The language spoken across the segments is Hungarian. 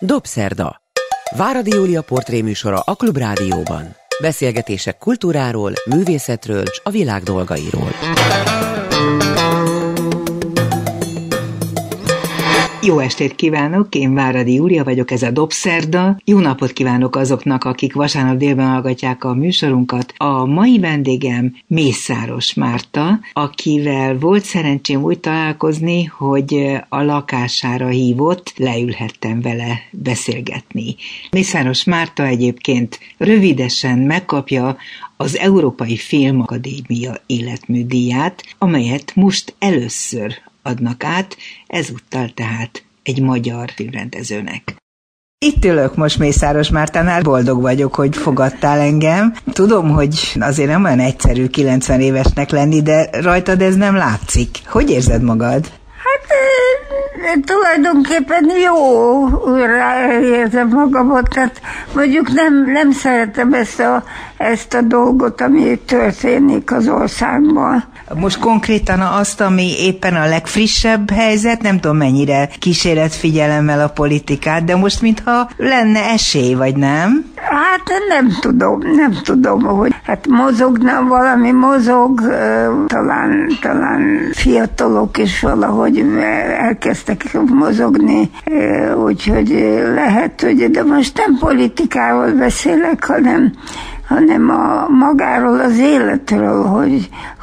Dobszerda. Váradi Júlia portréműsora a Klubrádióban. Beszélgetések kultúráról, művészetről és a világ dolgairól. Jó estét kívánok, én Váradi Júlia vagyok, ez a Dobszerda. Jó napot kívánok azoknak, akik vasárnap délben hallgatják a műsorunkat. A mai vendégem Mészáros Márta, akivel volt szerencsém úgy találkozni, hogy a lakására hívott, leülhettem vele beszélgetni. Mészáros Márta egyébként rövidesen megkapja az Európai Film Akadémia életműdíját, amelyet most először adnak át, ezúttal tehát egy magyar filmrendezőnek. Itt ülök most Mészáros Mártánál, boldog vagyok, hogy fogadtál engem. Tudom, hogy azért nem olyan egyszerű 90 évesnek lenni, de rajtad ez nem látszik. Hogy érzed magad? Hát tulajdonképpen jó, újra érzem magamat, tehát mondjuk nem szeretem ezt a dolgot, ami történik az országban. Most konkrétan azt, ami éppen a legfrissebb helyzet, nem tudom mennyire kíséret figyelemmel a politikát, de most mintha lenne esély, vagy nem? Hát nem tudom, hogy hát mozog, talán fiatalok is valahogy elkezdtek mozogni, úgyhogy lehet, hogy de most nem politikáról beszélek, hanem a magáról, az életről,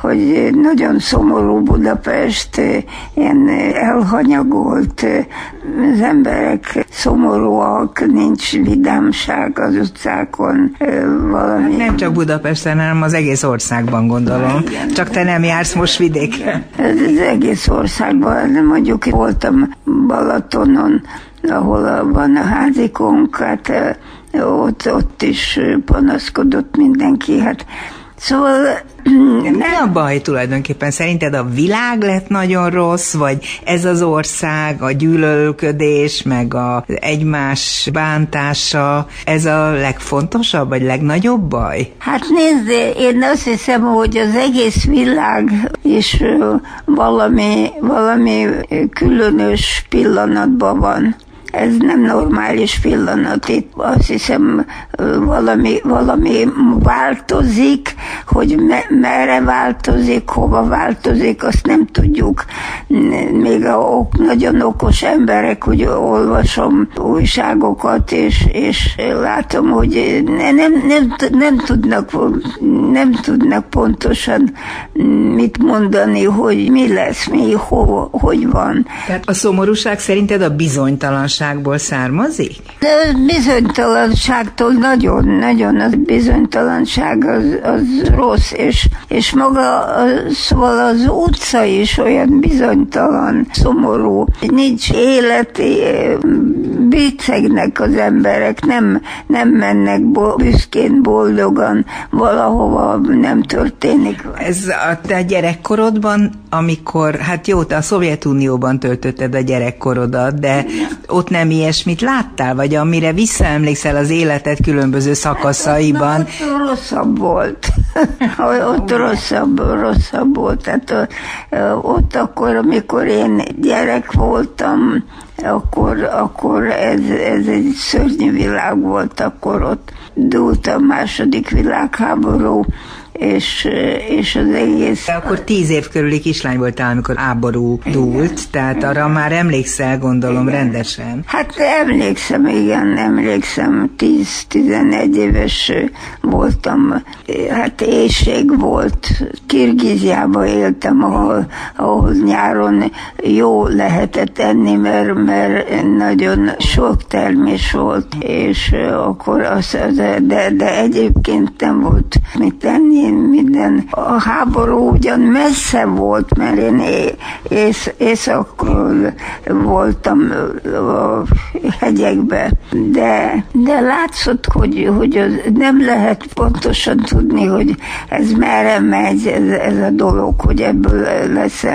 hogy nagyon szomorú Budapest, ilyen elhanyagolt, az emberek szomorúak, nincs vidámság az utcákon, valami. Nem csak Budapesten, hanem az egész országban, gondolom. Igen. Csak te nem jársz most vidéken. Az egész országban, mondjuk voltam Balatonon, ahol van a házikónk, hát ott is panaszkodott mindenki, hát szóval... Mi a baj tulajdonképpen? Szerinted a világ lett nagyon rossz, vagy ez az ország, a gyűlölködés, meg az egymás bántása, ez a legfontosabb, vagy legnagyobb baj? Hát nézd, én azt hiszem, hogy az egész világ is valami különös pillanatban van. Ez nem normális pillanat. Itt azt hiszem valami változik, hogy merre változik, hova változik, azt nem tudjuk. Még nagyon okos emberek, hogy olvasom újságokat, és látom, hogy nem tudnak pontosan mit mondani, hogy mi lesz, hogy van. Tehát a szomorúság szerinted a bizonytalanság származik? De bizonytalanságtól nagyon az bizonytalanság az rossz, és maga szóval az utca is olyan bizonytalan, szomorú. Nincs élet, bicegnek az emberek, nem mennek büszkén, boldogan, valahova nem történik. Ez a te gyerekkorodban, amikor, hát jó, te a Szovjetunióban töltötted a gyerekkorodat, de ott nem ilyesmit láttál, vagy amire visszaemlékszel az életed különböző szakaszaiban? Hát ott rosszabb volt. Ott rosszabb volt. Tehát ott akkor, amikor én gyerek voltam, akkor ez egy szörnyű világ volt, akkor ott dúlt a második világháború, és az egész... De akkor 10 év körüli kislány voltál, amikor háború dúlt, igen, tehát arra igen. Már emlékszel, gondolom, igen, rendesen. Hát emlékszem, 10-11 éves voltam, hát éhség volt. Kirgíziában éltem, ahol nyáron jó lehetett enni, mert nagyon sok termés volt, és akkor de egyébként nem volt mit enni, minden. A háború ugyan messze volt, mert én észak voltam a hegyekbe, de látszott, hogy az nem lehet pontosan tudni, hogy ez merre megy, ez a dolog, hogy ebből lesz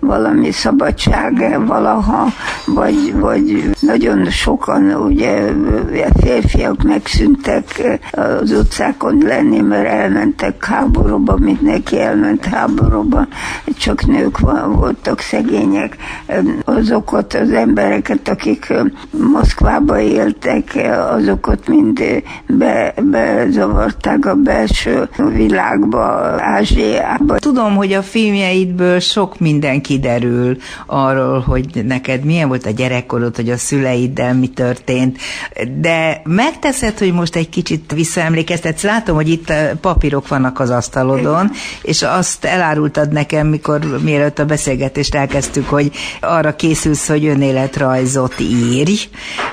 valami szabadság valaha, vagy vagy nagyon sokan, ugye férfiak megszűntek az utcákon lenni, mert elmentek háborúba, mindenki elment háborúba, csak nők voltak szegények. Azokat az embereket, akik Moszkvába éltek, azokat mind bezavarták a belső világba, Ázsiába. Tudom, hogy a filmjeidből sok minden kiderül arról, hogy neked milyen volt a gyerekkorod, hogy a szüleiddel mi történt, de megteszed, hogy most egy kicsit visszaemlékeztetsz? Látom, hogy itt papírok vannak az asztalodon, és azt elárultad nekem, mielőtt a beszélgetést elkezdtük, hogy arra készülsz, hogy önéletrajzot írj,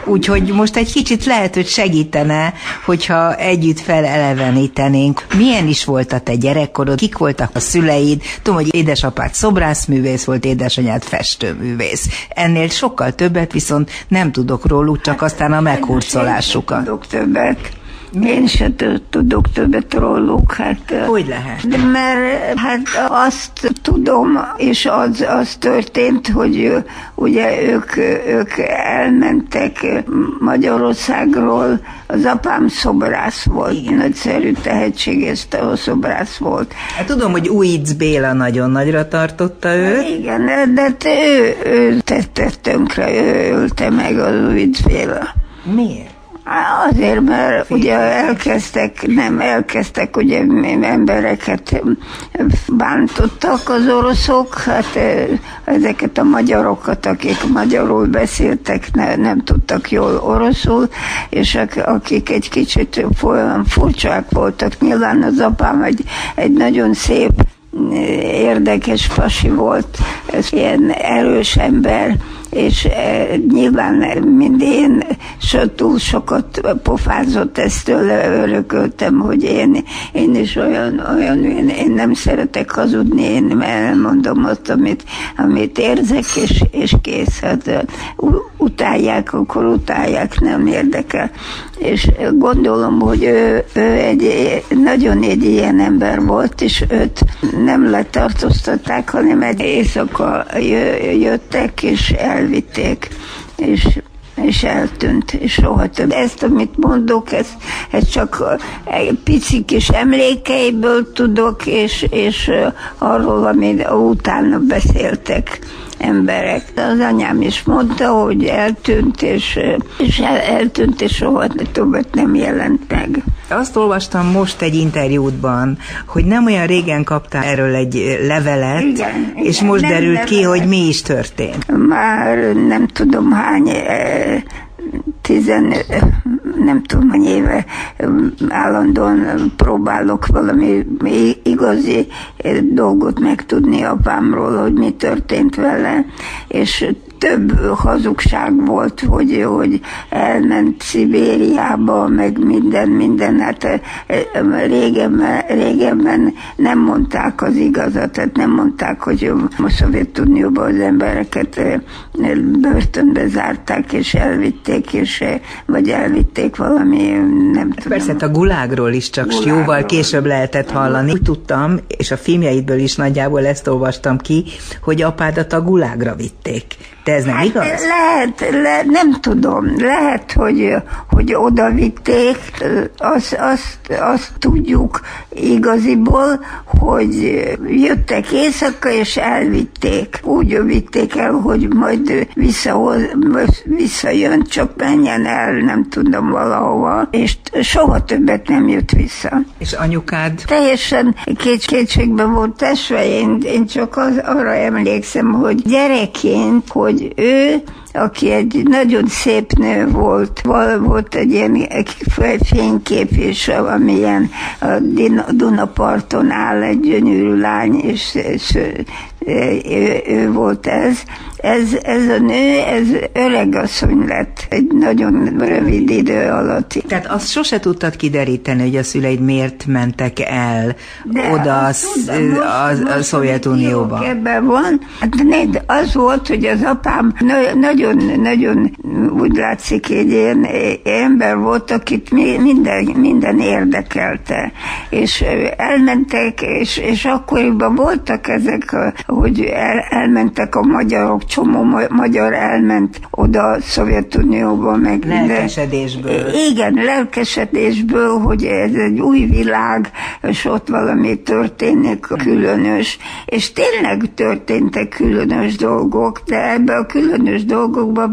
úgyhogy most egy kicsit lehet, hogy segítene, hogyha együtt felelevenítenénk. Milyen is volt a te gyerekkorod, kik voltak a szüleid? Tudom, hogy édesapád szobrászművész volt, édesanyád festőművész. Ennél sokkal többet viszont nem tudok róluk, csak aztán a meghurcolásukat. Nem tudok többet. Én sem tudok többet róluk, Hogy lehet? De mert azt tudom, és az történt, hogy ugye ők elmentek Magyarországról, az apám szobrász volt, nagyszerű tehetséges szobrász volt. Hát tudom, hogy Uitz Béla nagyon nagyra tartotta őt. Igen, de ő tette tönkre, ő ölte meg az Uitz Béla. Miért? Azért, mert ugye elkezdtek ugye embereket bántottak az oroszok, ezeket a magyarokat, akik magyarul beszéltek, nem tudtak jól oroszul, és akik egy kicsit furcsák voltak. Nyilván az apám egy nagyon szép, érdekes pasi volt, ez ilyen erős ember, és nyilván mindén túl sokat pofázott, ezt tőle örököltem, hogy én is olyan én nem szeretek hazudni, én elmondom azt, amit érzek, és kész. Hát, utálják, akkor utálják, nem érdekel. És gondolom, hogy ő nagyon egy ilyen ember volt, és őt nem letartóztatták, hanem egy éjszaka jöttek, és elvitték, és eltűnt, és soha több. Ezt, amit mondok, ezt csak egy pici kis emlékeiből tudok, és arról, amit utána beszéltek emberek. Az anyám is mondta, hogy eltűnt, és soha többet nem jelent meg. Azt olvastam most egy interjútban, hogy nem olyan régen kaptál erről egy levelet, és igen, most derült ki, hogy mi is történt. Már nem tudom hány, nem tudom, hogy éve állandóan próbálok valami igazi dolgot megtudni apámról, hogy mi történt vele, és több hazugság volt, hogy elment Szibériába, meg minden, hát régebben nem mondták az igazat, hát nem mondták, hogy a Szovjetunióban az embereket börtönbe zárták, és elvitték, vagy elvitték valami, nem tudom. Persze, a gulágról is csak jóval később lehetett hallani. Úgy tudtam, és a filmjeidből is nagyjából ezt olvastam ki, hogy apádat a gulágra vitték. De ez nem igaz? Lehet, nem tudom. Lehet, hogy oda vitték. Azt tudjuk igaziból, hogy jöttek éjszaka, és elvitték. Úgy vitték el, hogy majd visszajön, csak menjen el, nem tudom, valahova. És soha többet nem jött vissza. És anyukád? Teljesen kétségben volt esve. Én csak arra emlékszem, hogy gyerekként, hogy ő, aki egy nagyon szép nő volt, volt egy ilyen fénykép is, amilyen Dunaparton áll egy gyönyörű lány, és ő volt ez. Ez a nő, ez öregasszony lett egy nagyon rövid idő alatt. Tehát azt sose tudtad kideríteni, hogy a szüleid miért mentek el oda a Szovjetunióba. Ebben van. De az volt, hogy az apám nagyon úgy látszik, egy ilyen ember volt, akit minden érdekelte. És elmentek, és akkoriban voltak ezek a hogy elmentek a magyarok, csomó magyar elment oda a Szovjetunióba, meg lelkesedésből. Igen, lelkesedésből, hogy ez egy új világ, és ott valami történik különös, és tényleg történtek különös dolgok, de ebbe a különös dolgokba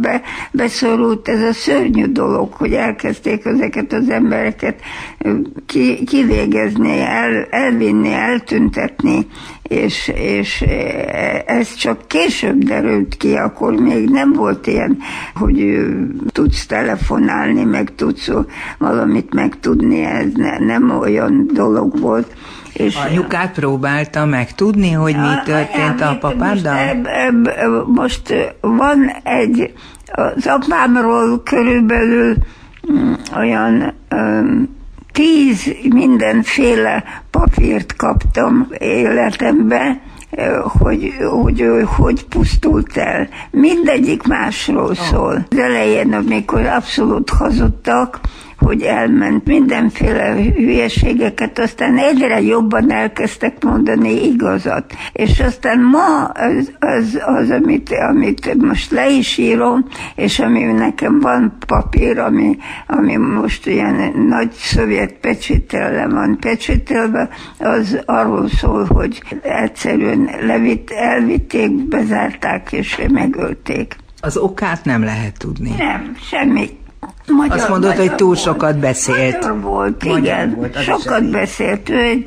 beszorult ez a szörnyű dolog, hogy elkezdték ezeket az embereket kivégezni, elvinni, eltüntetni, és ez csak később derült ki, akkor még nem volt ilyen, hogy tudsz telefonálni, meg tudsz valamit megtudni, ez nem olyan dolog volt. És anyukát próbálta megtudni, hogy mi történt a papáddal? Most van egy, az apámról körülbelül olyan 10 mindenféle papírt kaptam életembe, hogy pusztult el. Mindegyik másról szól. Az elején, amikor abszolút hazudtak, hogy elment mindenféle hülyeségeket, aztán egyre jobban elkezdtek mondani igazat. És aztán ma az amit most le is írom, és ami nekem van papír, ami most ilyen nagy szovjet pecséttel van pecsételve, az arról szól, hogy egyszerűen elvitték, bezárták és megölték. Az okát nem lehet tudni. Nem, semmit. Magyar, azt mondod, hogy túl sokat beszélt. Magyar volt, igen. Volt, sokat beszélt. Ő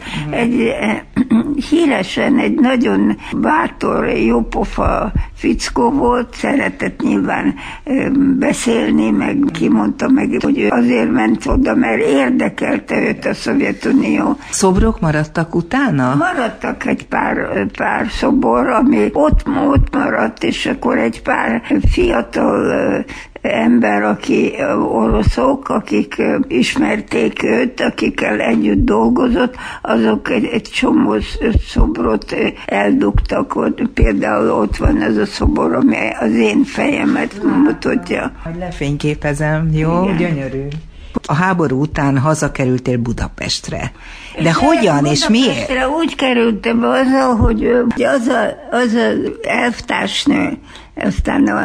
híresen egy nagyon bátor, jópofa fickó volt, szeretett nyilván beszélni, meg kimondta meg, hogy azért ment oda, mert érdekelte őt a Szovjetunió. Szobrok maradtak utána? Maradtak egy pár szobor, ami ott maradt, és akkor egy pár fiatal ember, aki oroszok, akik ismerték őt, akikkel együtt dolgozott, azok egy csomó szobrot eldugtak. Például ott van ez a szobor, ami az én fejemet mutatja. Lefényképezem, jó? Igen. Gyönyörű. A háború után hazakerültél Budapestre. De hogyan és miért? Úgy kerültem azzal, hogy az elvtársnő, aztán a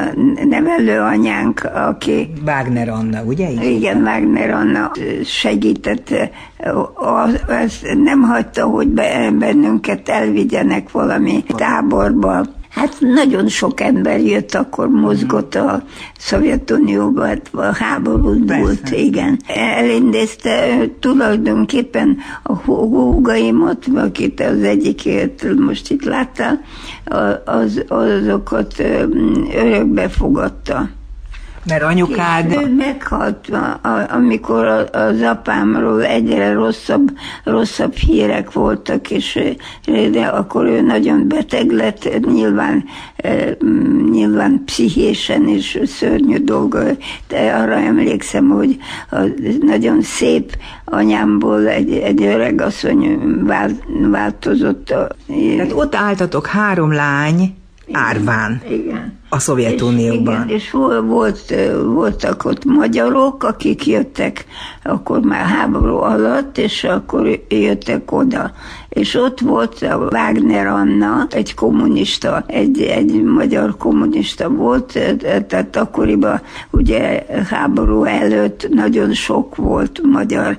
nevelő anyánk, aki... Wagner Anna, ugye? Igen, Wagner Anna segített. Ezt nem hagyta, hogy bennünket elvigyenek valami táborba. Hát nagyon sok ember jött, akkor mozgott a Szovjetunióba, a háborút volt, igen. Elindította tulajdonképpen a húgaimat, akit az egyikért most itt láttál, azokat örökbe fogadta. Mert anyukád... Ő meghalt, amikor az apámról egyre rosszabb hírek voltak, és de akkor ő nagyon beteg lett, nyilván pszichésen is szörnyű dolga. De arra emlékszem, hogy a nagyon szép anyámból egy öreg asszony változott. Tehát ott álltatok 3 lány, árván. Igen. A Szovjetunióban. És voltak ott magyarok, akik jöttek, akkor már háború alatt, és akkor jöttek oda. És ott volt a Wagner Anna, egy kommunista, egy magyar kommunista volt, tehát akkoriban ugye háború előtt nagyon sok volt magyar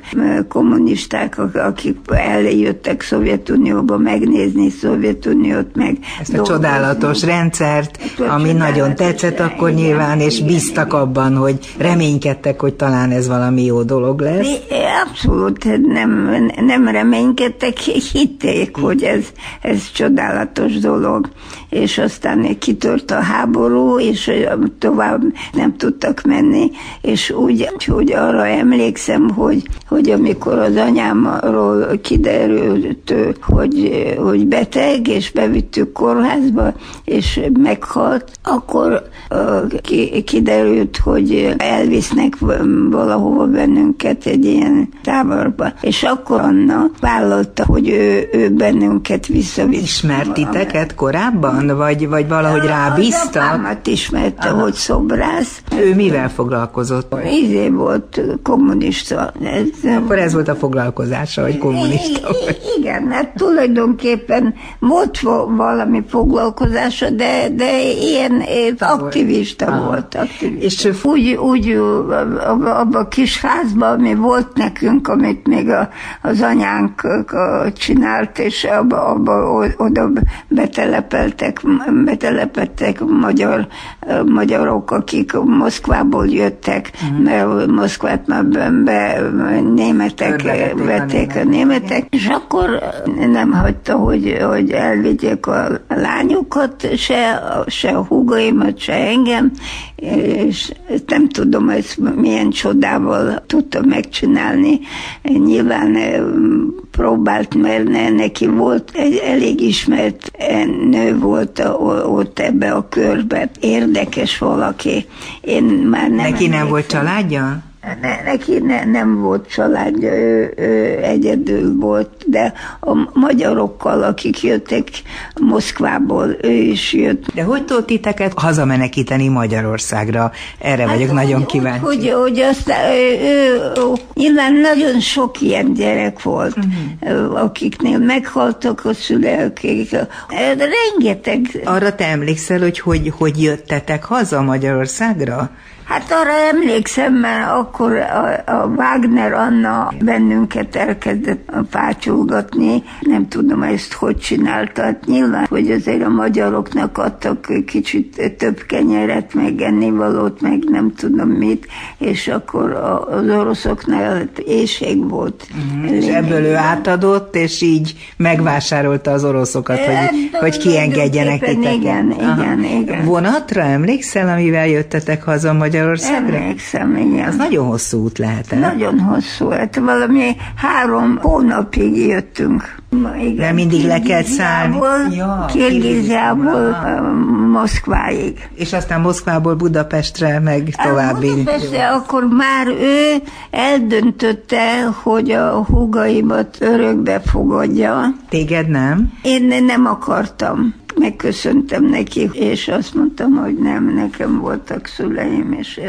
kommunisták, akik eljöttek Szovjetunióba megnézni Szovjetuniót, meg ezt a csodálatos rendszert, ami nagyon tetszett akkor nyilván, és bíztak abban, hogy reménykedtek, hogy talán ez valami jó dolog lesz. Abszolút nem reménykedtek, hitték, hogy ez csodálatos dolog. És aztán kitört a háború, és tovább nem tudtak menni, és úgy arra emlékszem, hogy amikor az anyámról kiderült, hogy beteg, és bevittük kórházba, és meghalt, akkor kiderült, hogy elvisznek valahova bennünket egy ilyen táborba. És akkor Anna vállalta, hogy ő bennünket visszavisz. Ismert titeket korábban? Vagy valahogy rábíztak? Az apámat ismerte, hogy szobrász. Ő mivel foglalkozott? Izé volt, kommunista. Akkor ez volt a foglalkozása, hogy kommunista volt. Igen, hát tulajdonképpen volt valami foglalkozása, de ilyen aktivista volt. És úgy abban a kis házban, ami volt nekünk, amit még az anyánk csinált, és oda betelepedtek magyarok, akik Moszkvából jöttek, mert Moszkvát már németek vették a németek, és akkor nem hagyta, hogy elvigyék a lányokat, se a húgaimat, se engem, és nem tudom, ezt milyen csodával tudta megcsinálni. Nyilván próbált, mert neki volt egy elég ismert nő volt ott ebbe a körbe. Érdekes valaki. Én már nem Neki nem volt családja? Neki nem volt családja, ő egyedül volt, de a magyarokkal, akik jöttek Moszkvából, ő is jött. De hogy tudott titeket hazamenekíteni Magyarországra? Erre vagyok nagyon kíváncsi. Hogy aztán nyilván nagyon sok ilyen gyerek volt, akiknél meghaltak a szülők, rengeteg. Arra te emlékszel, hogy jöttetek haza Magyarországra? Hát arra emlékszem, mert akkor a Wagner Anna bennünket elkezdett pácsolgatni. Nem tudom ezt, hogy csinálta. Hát nyilván, hogy azért a magyaroknak adtak kicsit több kenyeret, meg ennivalót, meg nem tudom mit, és akkor az oroszoknál éhség volt. És ebből ő átadott, és így megvásárolta az oroszokat, hogy kiengedjenek titeket. Igen. Vonatra emlékszel, amivel jöttetek haza Magyarországra? Emlékszem, igen. Az nagyon hosszú út lehetett. Nagyon hosszú, hát valami 3 hónapig jöttünk. Igen, de mindig le kell szállni. Kirgíziából Moszkváig. És aztán Moszkvából Budapestre, meg tovább. Budapestre akkor már ő eldöntötte, hogy a húgaimat örökbe fogadja. Téged nem? Én nem akartam. Megköszöntem neki, és azt mondtam, hogy nem, nekem voltak szüleim, és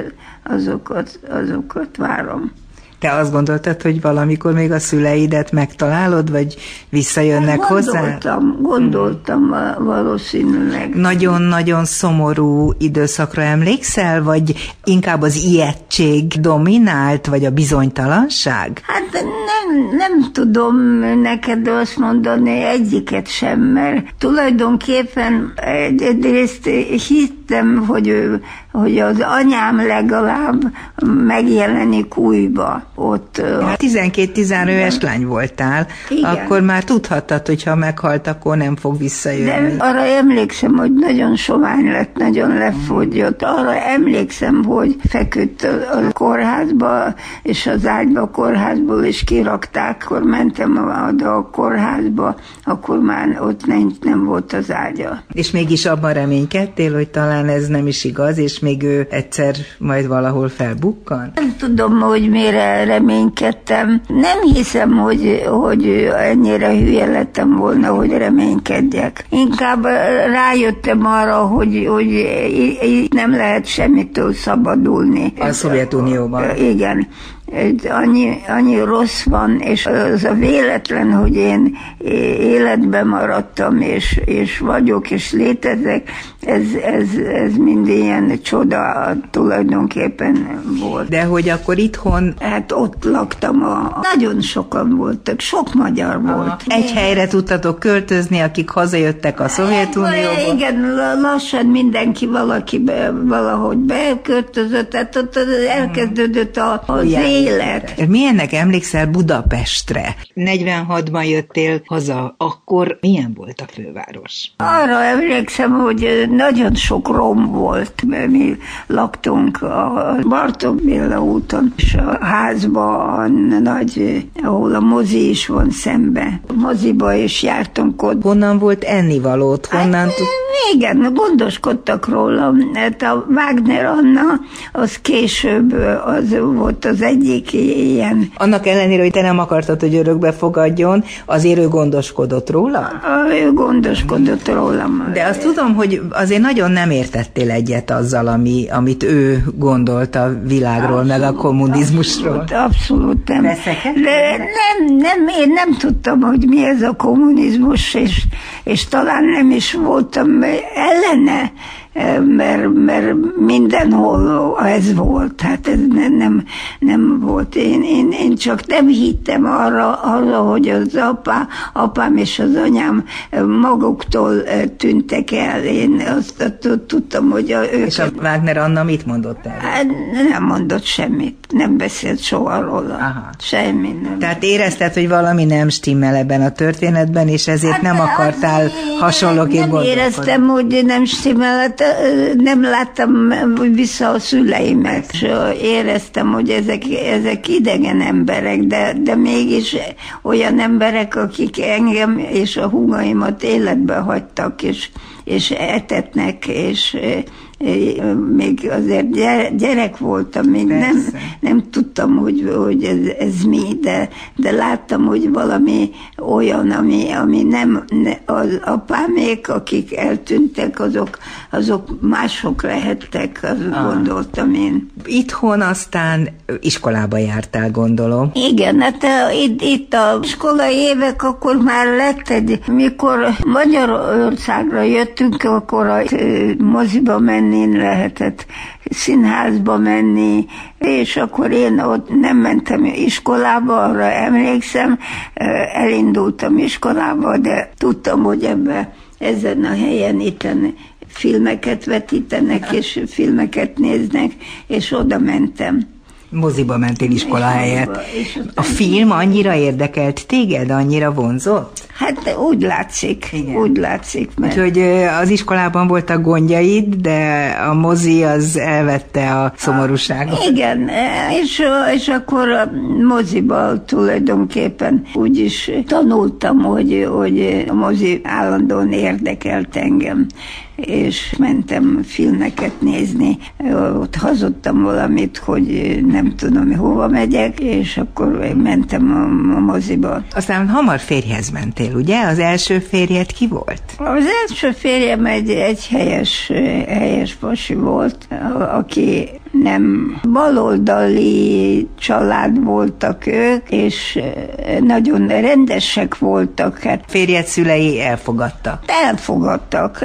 azokat várom. Te azt gondoltad, hogy valamikor még a szüleidet megtalálod, vagy visszajönnek hozzá? Gondoltam valószínűleg. Nagyon-nagyon szomorú időszakra emlékszel, vagy inkább az ijegység dominált, vagy a bizonytalanság? Hát nem tudom neked azt mondani, egyiket sem, mert tulajdonképpen egyrészt hittem, hogy az anyám legalább megjelenik újba ott. 12-13 éves lány voltál, igen. Akkor már tudhattad, hogy ha meghalt, akkor nem fog visszajönni. De arra emlékszem, hogy nagyon sovány lett, nagyon lefogyott. Arra emlékszem, hogy feküdt a kórházba, és az ágyba a kórházból is kirakták, akkor mentem a kórházba, akkor már ott nem volt az ágya. És mégis abban reménykedtél, hogy talán ez nem is igaz, és még ő egyszer majd valahol felbukkan? Nem tudom, hogy mire reménykedtem. Nem hiszem, hogy ennyire hülye lettem volna, hogy reménykedjek. Inkább rájöttem arra, hogy nem lehet semmitől szabadulni. A Szovjetunióban. Igen. Annyi rossz van, és az a véletlen, hogy én életben maradtam, és vagyok, és létezek, ez mind ilyen csoda tulajdonképpen volt. De hogy akkor itthon? Hát ott laktam, nagyon sokan voltak, sok magyar volt. Egy helyre tudtatok költözni, akik hazajöttek a Szovjetunióba? Igen, lassan mindenki valahogy beköltözött, tehát ott elkezdődött az élet. élet. Milyennek emlékszel Budapestre? 46-ban jöttél haza, akkor milyen volt a főváros? Arra emlékszem, hogy nagyon sok rom volt, mert mi laktunk a Bartók Béla úton, és a házba a nagy, ahol a mozi is van szembe. A moziba is jártunk ott. Honnan volt ennivaló? Honnan? Hát, igen, gondoskodtak róla. Hát a Wagner Anna az később az volt az egyik ilyen. Annak ellenére, hogy te nem akartad, hogy örökbe fogadjon, azért ő gondoskodott róla? Ő gondoskodott rólam. De azt tudom, hogy azért nagyon nem értettél egyet azzal, amit ő gondolt a világról, abszolút, meg a kommunizmusról. Abszolút nem. Nem, én nem tudtam, hogy mi ez a kommunizmus, és talán nem is voltam ellene, mert mindenhol ez volt, hát ez nem volt. Én csak nem hittem arra, hogy az apám és az anyám maguktól tűntek el. Én azt tudtam, hogy ők... És a Wagner Anna mit mondott el? Hát nem mondott semmit, nem beszélt soha róla. Aha. Semmi nem. Tehát érezted, hogy valami nem stimmel ebben a történetben, és ezért hát, nem akartál hasonlóképp gondolkodni. Nem éreztem, hogy nem stimmel, nem láttam vissza a szüleimet, és éreztem, hogy ezek idegen emberek, de mégis olyan emberek, akik engem és a húgaimat életbe hagytak, és etetnek, és még azért gyerek voltam, még nem tudtam, hogy ez mi, de láttam, hogy valami olyan, ami nem az apámék, akik eltűntek, azok mások lehettek, gondoltam én. Itthon aztán iskolába jártál, gondolom. Igen, hát itt a iskolai évek, akkor már lett mikor Magyarországra jöttünk, akkor a moziba menni lehetett, színházba menni, és akkor én ott nem mentem iskolába, arra emlékszem, elindultam iskolába, de tudtam, hogy ezen a helyen itten filmeket vetítenek, és filmeket néznek, és oda mentem. Moziba mentél iskola helyett. A film annyira érdekelt téged, annyira vonzott? Hát úgy látszik, igen. Úgy látszik. Mert... Úgyhogy az iskolában voltak gondjaid, de a mozi az elvette a szomorúságot. Igen, és akkor a moziban tulajdonképpen úgy is tanultam, hogy a mozi állandóan érdekelt engem, és mentem filmeket nézni. Ott hazudtam valamit, hogy nem tudom, hova megyek, és akkor mentem a moziba. Aztán hamar férjhez mentél, ugye? Az első férjed ki volt? Az első férjem egy helyes pasi volt, aki nem baloldali család voltak ők, és nagyon rendesek voltak. Hát férjed szülei elfogadtak? Elfogadtak.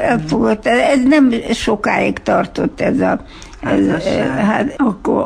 Ez nem sokáig tartott hát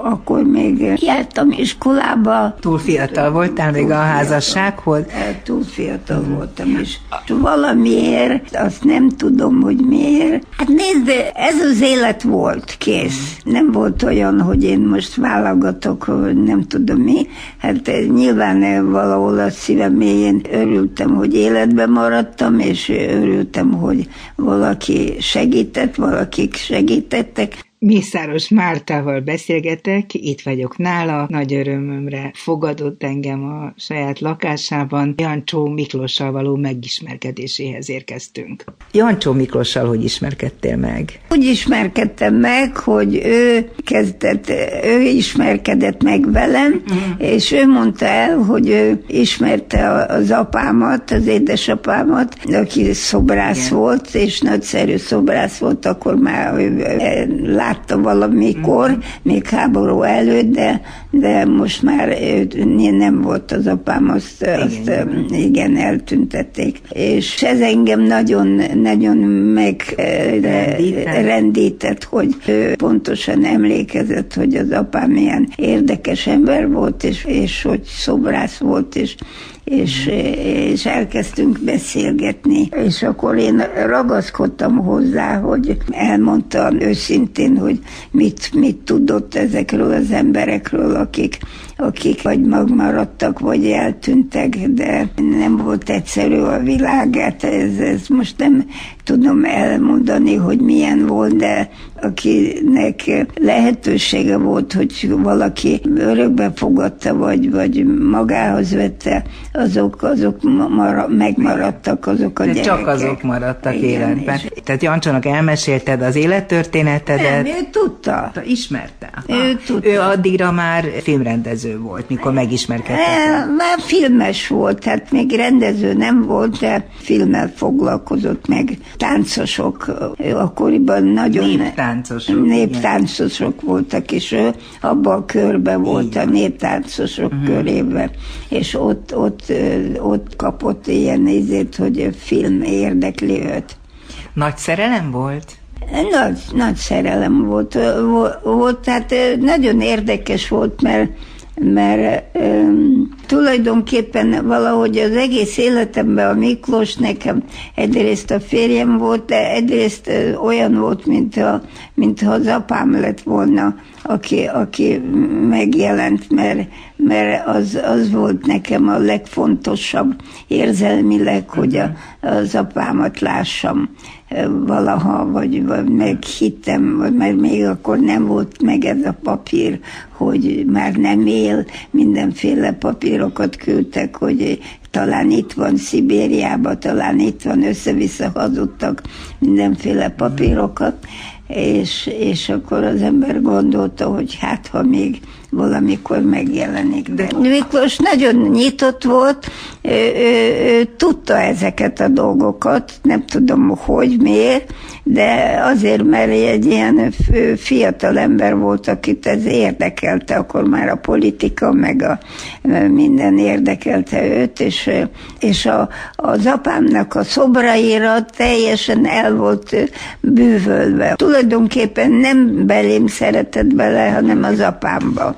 akkor még jártam iskolába. Túl fiatal voltál még a házassághoz? Túl fiatal voltam is. Valamiért, azt nem tudom, hogy miért. Hát nézd, ez az élet volt, kész. Nem volt olyan, hogy én most válogatok, nem tudom mi. Hát nyilván valahol a szívem mélyén örültem, hogy életben maradtam, és örültem, hogy valaki segített, valakik segítettek. Mészáros Mártával beszélgetek, itt vagyok nála, nagy örömömre fogadott engem a saját lakásában. Jancsó Miklossal való megismerkedéséhez érkeztünk. Jancsó Miklossal hogy ismerkedtél meg? Úgy ismerkedtem meg, hogy ő ismerkedett meg velem, és ő mondta el, hogy ő ismerte az apámat, az édesapámat, aki szobrász volt, és nagyszerű szobrász volt, akkor már látta valamikor, még háború előtt, de most már nem volt az apám, azt eltüntették. És ez engem nagyon megrendített, hogy pontosan emlékezett, hogy az apám ilyen érdekes ember volt, és hogy szobrász volt, és és elkezdtünk beszélgetni. És akkor én ragaszkodtam hozzá, hogy elmondtam őszintén, hogy mit tudott ezekről az emberekről, akik vagy megmaradtak, vagy eltűntek, de nem volt egyszerű a világát. Ez most nem tudom elmondani, hogy milyen volt, de akinek lehetősége volt, hogy valaki örökbe fogadta, vagy magához vette, azok megmaradtak, azok a gyerekek. Csak azok maradtak életben. És... Tehát Jancsónak elmesélted az élettörténetedet? Nem, ő tudta. Ismerte. Ő addigra már filmrendező volt, mikor megismerkedtek. Már filmes volt, tehát még rendező nem volt, de filmmel foglalkozott, meg táncosok. Akkoriban nagyon... Néptáncosok voltak, és ő abban a körben volt, a néptáncosok körében, és ott kapott ilyen nézét, hogy film érdekli őt. Nagy szerelem volt? Nagy szerelem volt, tehát nagyon érdekes volt, mert tulajdonképpen valahogy az egész életemben a Miklós nekem egyrészt a férjem volt, de egyrészt olyan volt, mintha az apám lett volna, aki megjelent, mert az volt nekem a legfontosabb érzelmileg, hogy az apámat lássam valaha, vagy meghittem, mert még akkor nem volt meg ez a papír, hogy már nem él, mindenféle papírokat küldtek, hogy talán itt van Szibériában, talán itt van, össze-vissza hazudtak mindenféle papírokat, és akkor az ember gondolta, hogy hát, ha még valamikor megjelenik. De Miklós nagyon nyitott volt, ő tudta ezeket a dolgokat, nem tudom, hogy miért, de azért, mert egy ilyen fiatal ember volt, akit ez érdekelte, akkor már a politika, meg minden érdekelte őt, és az apámnak a szobraira teljesen el volt bűvölve. Tulajdonképpen nem belém szeretett bele, hanem az apámba.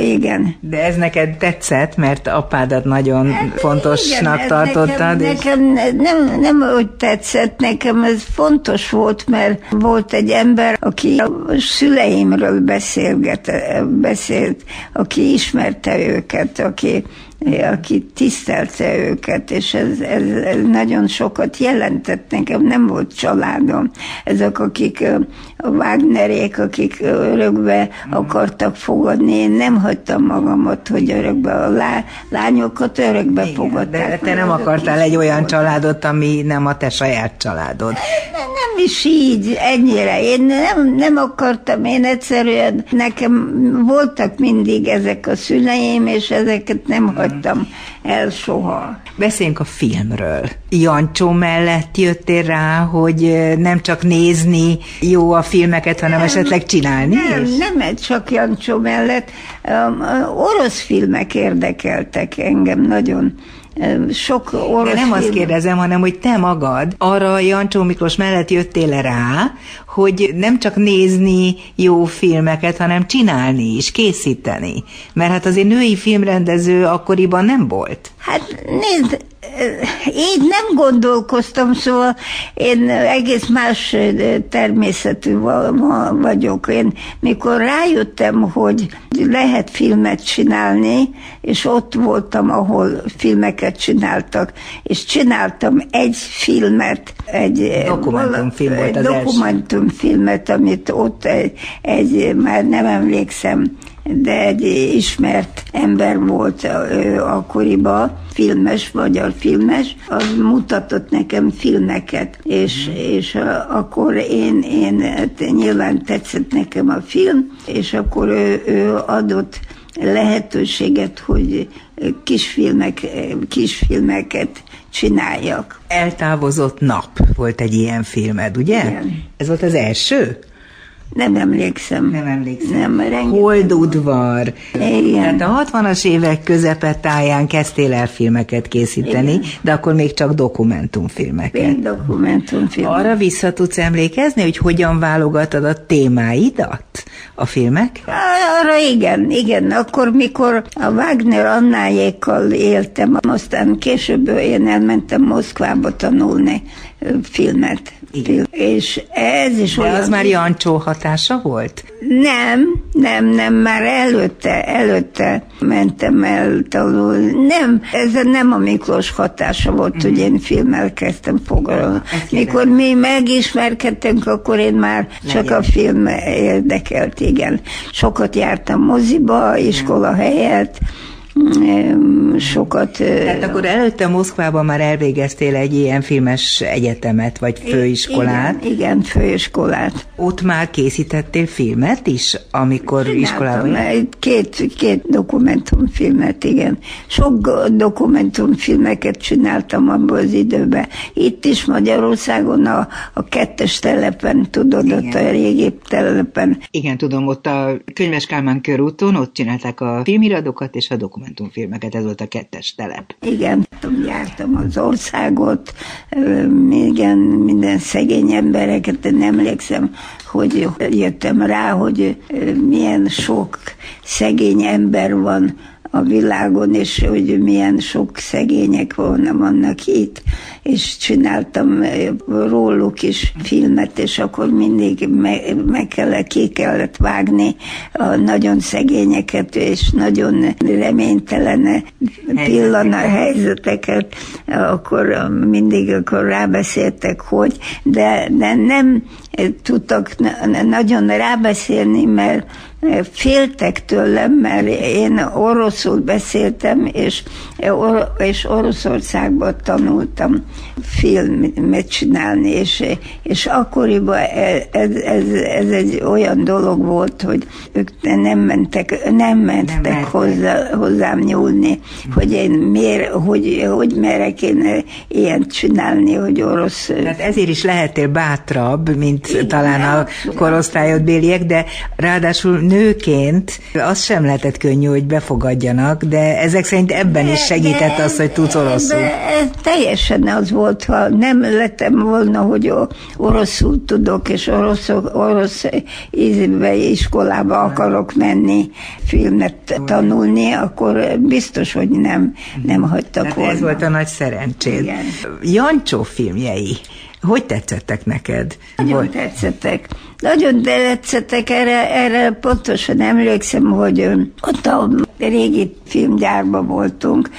Igen. De ez neked tetszett, mert apádat nagyon fontosnak tartottad? Nekem nem úgy tetszett, nekem ez fontos volt, mert volt egy ember, aki a szüleimről beszélt, aki ismerte őket, aki tisztelte őket, és ez nagyon sokat jelentett nekem, nem volt családom. Ezek, akik a Wagnerék, akik örökbe akartak fogadni, én nem hagytam magamat, hogy örökbe a lányokat örökbe fogadták. De te nem akartál egy olyan családot, ami nem a te saját családod. Nem is így, ennyire. Én nem akartam, én egyszerűen nekem voltak mindig ezek a szüleim, és ezeket nem hagytam el soha. Beszéljünk a filmről. Jancsó mellett jöttél rá, hogy nem csak nézni jó a filmeket, hanem esetleg csinálni? Nem csak Jancsó mellett. Orosz filmek érdekeltek engem nagyon. Sok orosz. De nem azt kérdezem, hanem hogy te magad arra Jancsó Miklós mellett jöttél rá, hogy nem csak nézni jó filmeket, hanem csinálni is, készíteni. Mert hát azért női filmrendező akkoriban nem volt. Hát nézd, így nem gondolkoztam, szóval én egész más természetű vagyok. Én mikor rájöttem, hogy lehet filmet csinálni, és ott voltam, ahol filmeket csináltak, és csináltam egy filmet, egy dokumentumfilm volt az dokumentumfilmet, amit ott egy már nem emlékszem, de egy ismert ember volt akkoriban, filmes, magyar filmes, az mutatott nekem filmeket, és akkor én nyilván tetszett nekem a film, és akkor ő adott lehetőséget, hogy kisfilmeket csináljak. Eltávozott nap volt egy ilyen filmed, ugye? Igen. Ez volt az első? Nem emlékszem. Holdudvar. Igen. Tehát a 60-as évek közepetáján kezdtél el filmeket készíteni, igen, de akkor még csak dokumentumfilmeket. Még dokumentumfilmek. Arra vissza tudsz emlékezni, hogy hogyan válogatod a témáidat a filmek? arra igen, igen. Akkor, mikor a Wagner Annájékkal éltem, aztán később én elmentem Moszkvába tanulni filmet. Igen. És ez is olyan... De az már Jancsó hatása volt? Nem, már előtte mentem el tanulni. Nem, ez nem a Miklós hatása volt, hogy én filmmel kezdtem foglalkozni. Mikor mi megismerkedtünk, akkor én már csak a film érdekelt, igen. Sokat jártam moziba, iskola helyett. Sokat... Tehát akkor előtte Moszkvában már elvégeztél egy ilyen filmes egyetemet, vagy főiskolát. Igen, főiskolát. Ott már készítettél filmet is, amikor iskolában... Két dokumentumfilmet, igen. Sok dokumentumfilmeket csináltam abban az időben. Itt is Magyarországon a kettes telepen, tudod, igen. Ott a régi telepen. Igen, tudom, ott a Könyves Kálmán körúton, ott csinálták a filmiratokat és a dokumentumfilmeket, ez volt a kettes telep. Igen, jártam az országot, igen, minden szegény embereket, nem emlékszem, hogy jöttem rá, hogy milyen sok szegény ember van a világon, és hogy milyen sok szegények vannak itt, és csináltam róluk is filmet, és akkor mindig ki kellett vágni a nagyon szegényeket, és nagyon reménytelen helyzeteket, akkor mindig rábeszéltek, hogy, de nem tudtak nagyon rábeszélni, mert féltek tőlem, mert én oroszul beszéltem, és Oroszországban tanultam filmet csinálni, és akkoriban ez egy olyan dolog volt, hogy ők nem mentek hozzám nyúlni, hogy én hogy merek én ilyet csinálni, hogy orosz. Tehát ezért is lehetél bátrabb, mint igen, talán a korosztályodbéliek, de ráadásul nőként az sem lehetett könnyű, hogy befogadjanak, de ezek szerint ebben is segített az, hogy tudsz oroszul. Teljesen az volt, ha nem lettem volna, hogy oroszul tudok, és orosz iskolába akarok menni, filmet tanulni, akkor biztos, hogy nem hagytak volna. Ez volt a nagy szerencséd. Igen. Jancsó filmjei hogy tetszettek neked? Nagyon tetszettek. Nagyon tetszettek, erre pontosan emlékszem, hogy ott a régi filmgyárban voltunk,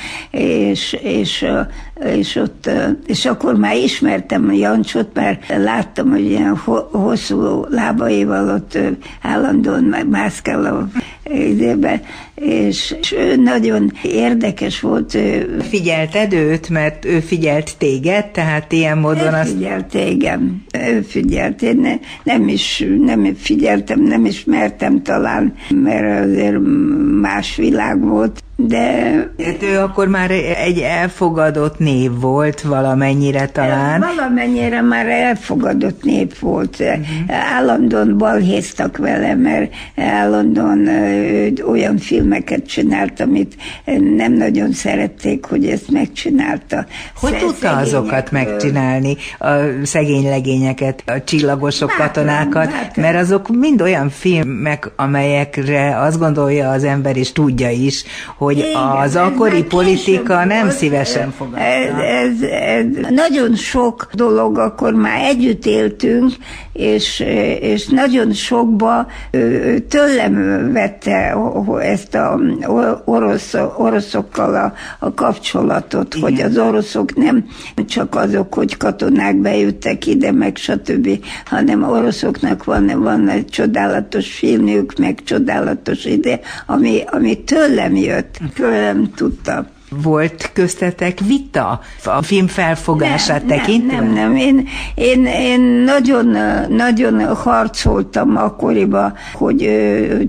és akkor már ismertem Jancsót, mert láttam, hogy ilyen hosszú lábaival ott állandóan mászkál a izébe, és ő nagyon érdekes volt. Figyelted őt, mert ő figyelt téged, tehát ilyen módon azt... Ő figyelt, én nem figyeltem, nem ismertem talán, mert azért más világ volt. De ő akkor már egy elfogadott név volt valamennyire talán. Valamennyire már elfogadott név volt. Állandóan balhéztak vele, mert állandóan olyan filmeket csinált, amit nem nagyon szerették, hogy ezt megcsinálta. Hogy tudta azokat megcsinálni, a szegény legényeket, a csillagosok, katonákat, mert azok mind olyan filmek, amelyekre azt gondolja az ember, és tudja is, hogy igen, az akkori politika nem szívesen fogadta. Ez nagyon sok dolog, akkor már együtt éltünk, és nagyon sokba tőlem vette ezt a oroszokkal a kapcsolatot, igen. Hogy az oroszok nem csak azok, hogy katonák bejöttek ide, meg stb., hanem oroszoknak van egy csodálatos filmjük, meg csodálatos ide, ami tőlem jött. Tőlem tudtam. Volt köztetek vita a film felfogását tekintve? Nem. Én nagyon, nagyon harcoltam akkoriban, hogy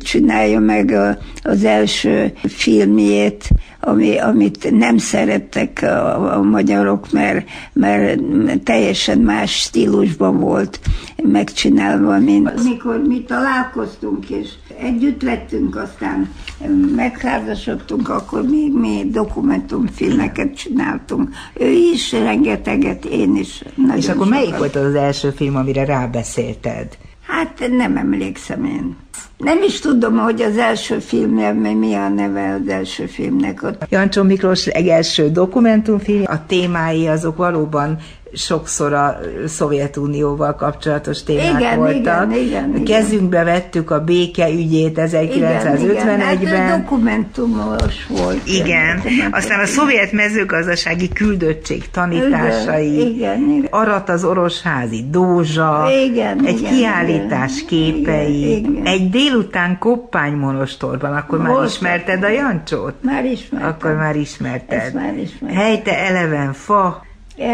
csinálja meg az első filmjét, amit nem szerettek a magyarok, mert teljesen más stílusban volt megcsinálva, mint az. Amikor mi találkoztunk, és együtt lettünk, aztán megházasodtunk, akkor még mi dokumentumfilmeket csináltunk. Ő is rengeteget, én is. És akkor melyik volt az első film, amire rábeszélted? Hát nem emlékszem én. Nem is tudom, hogy az első filmem, mi a neve az első filmnek ott. Jancsó Miklós legelső dokumentumfilm, a témái azok valóban sokszor a Szovjetunióval kapcsolatos témák voltak. Igen. Kezünkbe vettük a békeügyét 1951-ben. Igen, hát dokumentumos volt. Igen. Aztán a szovjet mezőgazdasági küldöttség tanításai. Igen. Arat az orosházi dózsa. Igen. Egy kiállítás képei. Igen. Egy délután Koppány-Monostorban. Akkor most már ismerted a Jancsót? Már ismertem. Akkor már ismerted. Ezt már ismertem. Helyte eleven fa.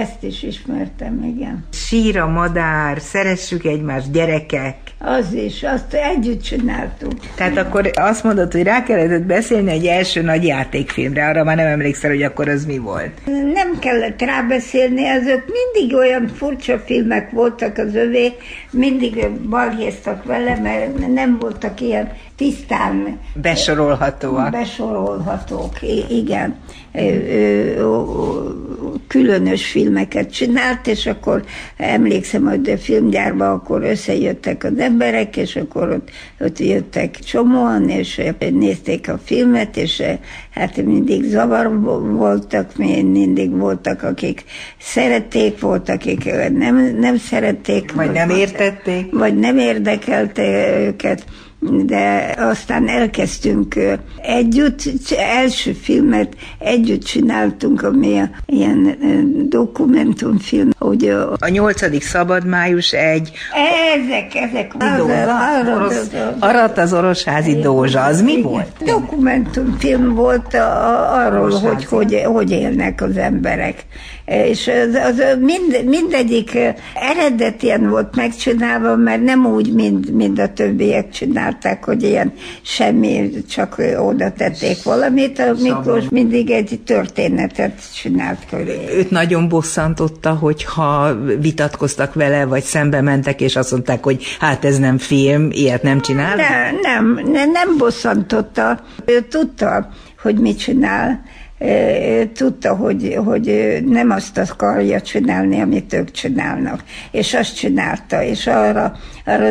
Ezt is ismertem, igen. Sír a madár, szeressük egymást gyerekek. Az is, azt együtt csináltuk. Tehát akkor azt mondod, hogy rá kellett beszélni egy első nagy játékfilmre, arra már nem emlékszel, hogy akkor az mi volt? Nem kellett rábeszélni, azok mindig olyan furcsa filmek voltak az övé, mindig balhéztak vele, mert nem voltak ilyen tisztán... besorolhatóak. Besorolhatók, igen. Különös filmeket csinált, és akkor emlékszem, hogy a filmgyárba akkor összejöttek az emberek, és akkor ott jöttek csomóan, és nézték a filmet, és hát mindig zavar voltak, mindig voltak, akik szerették, voltak, akik nem szerették. Vagy nem értették. Vagy nem érdekelte őket. De aztán elkezdtünk együtt, első filmet együtt csináltunk, ami ilyen dokumentumfilm. Hogy a 8. szabad május egy... Ezek Arat az orosházi dózsa, az mi volt? Dokumentumfilm volt arról, hogy élnek az emberek. És mindegyik eredetien volt megcsinálva, mert nem úgy, mint a többiek csinálták, hogy ilyen semmi, csak oda tették valamit. A Miklós mindig egy történetet csinált köré. Őt nagyon bosszantotta, hogyha vitatkoztak vele, vagy szembe mentek, és azt mondták, hogy hát ez nem film, ilyet nem csinál? Nem bosszantotta. Ő tudta, hogy mit csinál. Tudta, hogy nem azt akarja csinálni, amit ők csinálnak. És azt csinálta, és arra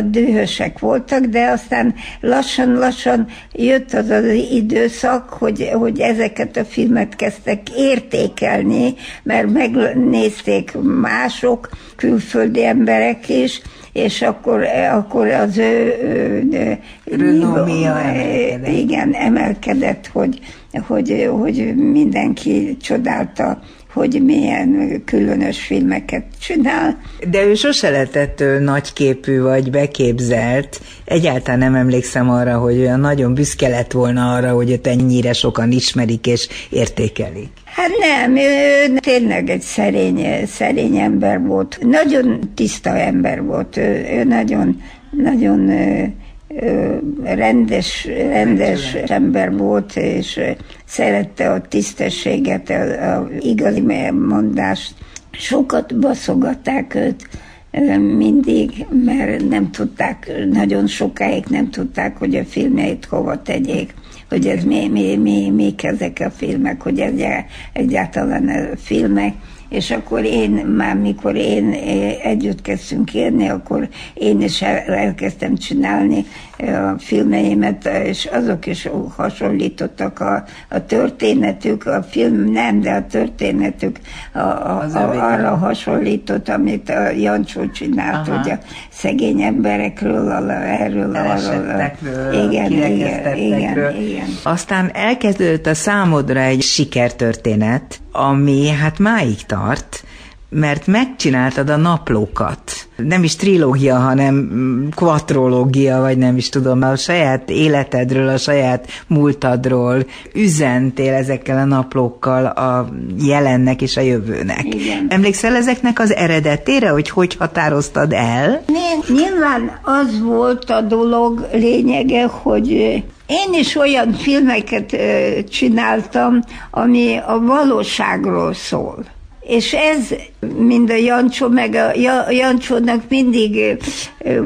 dühösek voltak, de aztán lassan-lassan jött az az időszak, hogy ezeket a filmet kezdtek értékelni, mert megnézték mások, külföldi emberek is, és akkor az ő renoméja emelkedett. Igen, emelkedett, hogy mindenki csodálta, hogy milyen különös filmeket csinál. De ő sose lehetett nagyképű vagy beképzelt. Egyáltalán nem emlékszem arra, hogy olyan nagyon büszke lett volna arra, hogy őt ennyire sokan ismerik és értékelik. Hát nem, ő tényleg egy szerény ember volt. Nagyon tiszta ember volt. Ő nagyon, nagyon rendes ember volt, és szerette a tisztességet, a igazi mondást. Sokat baszogatták őt mindig, mert nem tudták, nagyon sokáig nem tudták, hogy a filmjeit hova tegyék, hogy ez mik ezek a filmek, hogy ez egyáltalán a filmek. És akkor mikor együtt kezdtünk érni, akkor én is elkezdtem csinálni a filmeimet, és azok is hasonlítottak a történetük, a film nem, de a történetük arra hasonlított, amit a Jancsó csinált, hogy a szegény emberekről, erről, arról. Igen. Aztán elkezdődött a számodra egy sikertörténet, ami hát máig tart, mert megcsináltad a naplókat. Nem is trilógia, hanem kvatrológia, vagy nem is tudom, a saját életedről, a saját múltadról üzentél ezekkel a naplókkal a jelennek és a jövőnek. Igen. Emlékszel ezeknek az eredetére, hogy határoztad el? Nyilván az volt a dolog lényege, hogy... Én is olyan filmeket csináltam, ami a valóságról szól. És ez mind a Jancsó, meg a Jancsónak mindig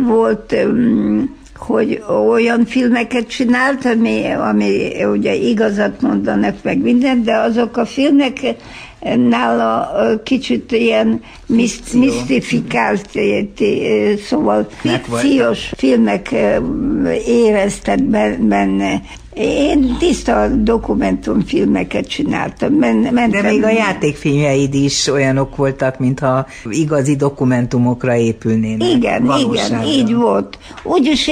volt, hogy olyan filmeket csinált, ami ugye igazat mondanak, meg mindent, de azok a filmek nála kicsit ilyen misztifikált, szóval fikciós filmek éreztek benne. Én tiszta dokumentumfilmeket csináltam. De még a játékfilmjeid is olyanok voltak, mintha igazi dokumentumokra épülnének. Igen, így volt. Úgy is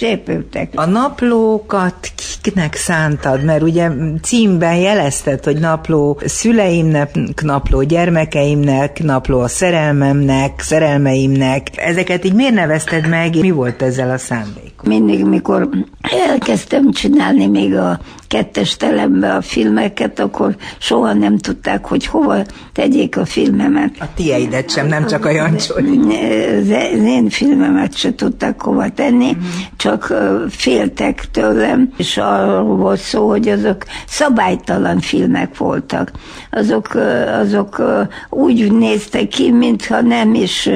épültek. A naplókat kiknek szántad? Mert ugye címben jelezted, hogy napló szüleimnek, napló gyermekeimnek, napló a szerelmeimnek. Ezeket így miért nevezted meg? Mi volt ezzel a szándék? Mindig, mikor elkezdtem csinálni még a 2. telembe a filmeket, akkor soha nem tudták, hogy hova tegyék a filmemet. A tieidet sem, nem csak a Jancsói. Az én filmemet se tudták hova tenni, csak féltek tőlem, és arról volt szó, hogy azok szabálytalan filmek voltak. Azok úgy néztek ki, mintha nem is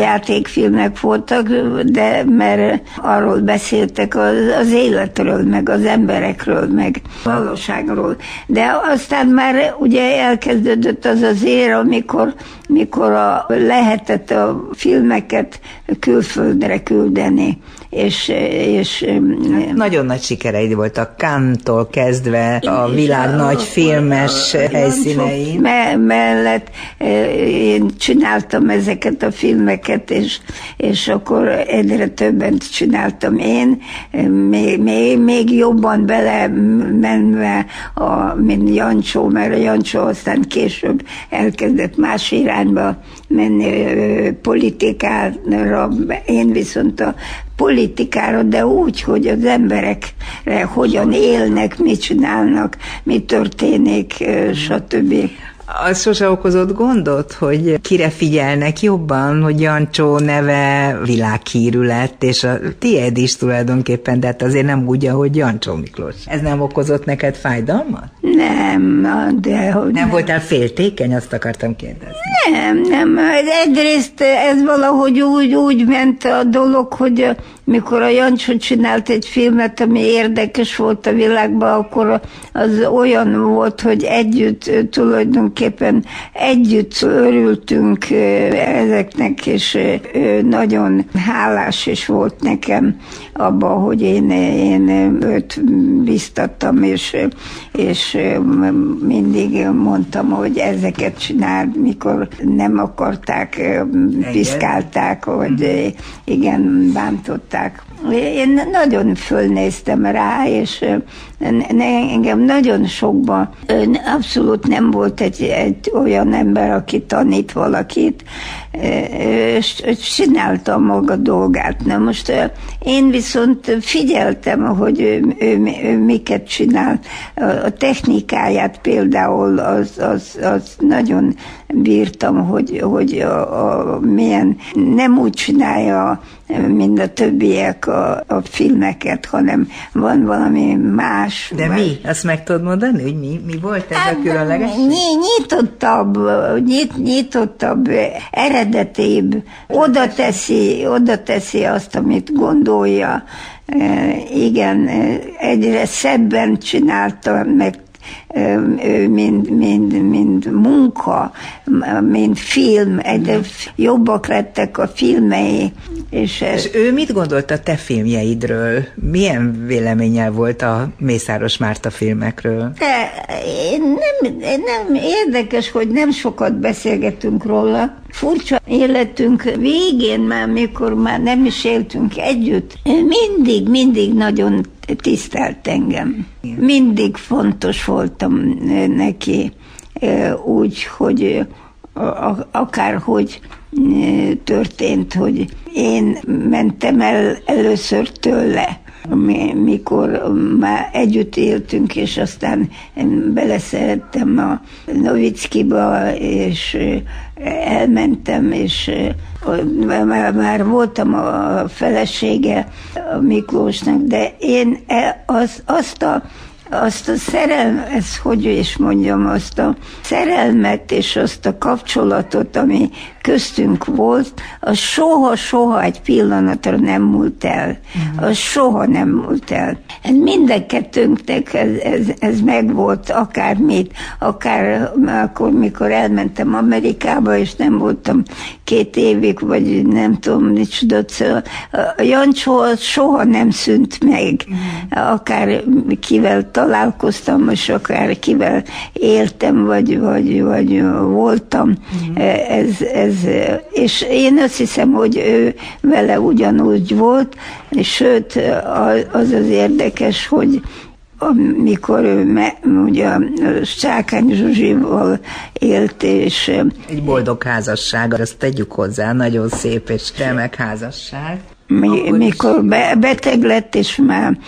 játékfilmek voltak, de mert arról beszéltek az életről, meg az emberekről, meg valóságról. De aztán már ugye elkezdődött az az éra, amikor lehetett a filmeket külföldre küldeni. És nagyon nagy sikereid voltak, Cannes-tól kezdve a világ nagy filmes helyszínein. Mellett én csináltam ezeket a filmeket, és akkor egyre többen csináltam én, még jobban belemenve, mint Jancsó, mert a Jancsó aztán később elkezdett más irányba menni, politikára, én viszont a politikára, de úgy, hogy az emberekre hogyan élnek, mit csinálnak, mi történik, stb. Az sose okozott gondot, hogy kire figyelnek jobban, hogy Jancsó neve világhírű lett, és a tiéd is tulajdonképpen, de hát azért nem úgy, ahogy Jancsó Miklós. Ez nem okozott neked fájdalmat? Nem, de... Nem voltál féltékeny, azt akartam kérdezni. Nem. Egyrészt ez valahogy úgy ment a dolog, hogy mikor a Jancsó csinált egy filmet, ami érdekes volt a világban, akkor az olyan volt, hogy tulajdonképpen együtt örültünk ezeknek, és nagyon hálás is volt nekem abban, hogy én őt biztattam, és mindig mondtam, hogy ezeket csináld, mikor nem akarták, piszkálták, vagy igen, bántották. Én nagyon fölnéztem rá, és engem nagyon sokban, abszolút nem volt egy olyan ember, aki tanít valakit, és csinálta maga dolgát. Na most én viszont figyeltem, hogy ő miket csinál. A technikáját például az nagyon bírtam, hogy milyen nem úgy csinálja, mint a többiek a filmeket, hanem van valami más. De mi? Azt meg tudod mondani, hogy mi volt ez a különleges? Nyitottabb, eredetébb, oda teszi azt, amit gondolja. Igen, egyre szebben csinálta, meg mind munka, mind film, egyre jobbak lettek a filmei. És ő mit gondolt a te filmjeidről? Milyen véleménnyel volt a Mészáros Márta filmekről? Nem érdekes, hogy nem sokat beszélgetünk róla. Furcsa életünk végén már, mikor már nem is éltünk együtt, mindig nagyon tisztelt engem. Mindig fontos voltam neki, úgy, hogy akárhogy történt, hogy én mentem el először tőle, mikor már együtt éltünk, és aztán beleszerettem a Novickiba, és elmentem, és már voltam a felesége a Miklósnak, de én azt a azt a szerelmet, hogy is mondjam, azt a szerelmet és azt a kapcsolatot, ami köztünk volt, az soha egy pillanatra nem múlt el. Az soha nem múlt el. Mind a kettőnknek ez megvolt, akármit, akár akkor, mikor elmentem Amerikába, és nem voltam 2 évig, vagy nem tudom, micsoda. A Jancsó soha nem szűnt meg, akár kivel találkoztam, és akár kivel éltem, vagy voltam. És én azt hiszem, hogy ő vele ugyanúgy volt, és sőt, az érdekes, hogy amikor ő ugye Sárkány Zsuzsival élt, és... Egy boldog házasság, azt tegyük hozzá, nagyon szép és remek házasság. Mikor beteg lett, és már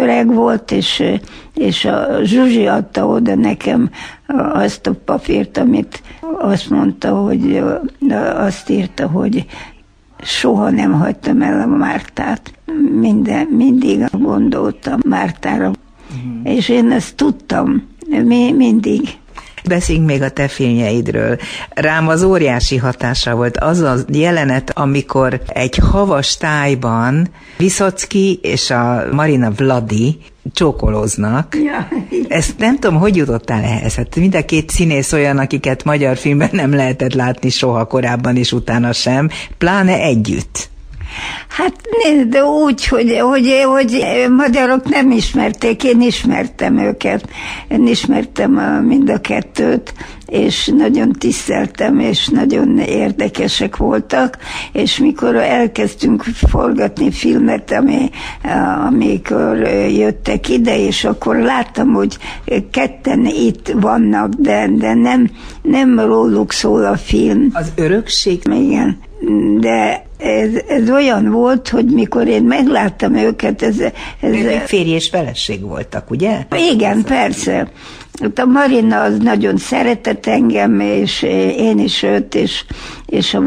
öreg volt, és a Zsuzsi adta oda nekem azt a papírt, amit azt mondta, hogy azt írta, hogy soha nem hagytam el a Mártát. Mindig gondoltam Mártára. És én ezt tudtam, mindig. Beszéljünk még a te filmjeidről. Rám az óriási hatása volt az a jelenet, amikor egy havas tájban Viszockij és a Marina Vladi csókolóznak. Ja. Ezt nem tudom, hogy jutottál ehhez? Hát mind a két színész olyan, akiket magyar filmben nem lehetett látni soha korábban és utána sem, pláne együtt. Hát nézd, de úgy, hogy magyarok nem ismerték, én ismertem őket. Én ismertem mind a kettőt, és nagyon tiszteltem, és nagyon érdekesek voltak, és mikor elkezdtünk forgatni filmet, amikor jöttek ide, és akkor láttam, hogy ketten itt vannak, de nem róluk szól a film. Az örökség? Igen, de ez olyan volt, hogy mikor én megláttam őket, ők férj és feleség voltak, ugye? Igen, persze. A Marina az nagyon szeretett engem, és én is őt, és a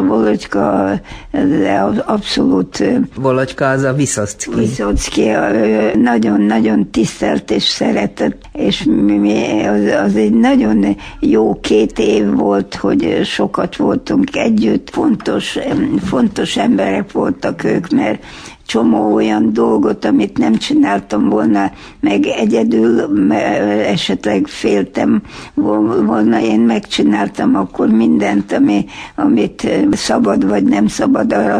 Volodka, az abszolút... Volodka az a Viszockij. Viszockij nagyon-nagyon tisztelt és szeretett, és az egy nagyon jó 2 év volt, hogy sokat voltunk együtt. Fontos emberek voltak ők, mert csomó olyan dolgot, amit nem csináltam volna, meg egyedül, esetleg féltem volna, én megcsináltam akkor mindent, amit szabad vagy nem szabad, arra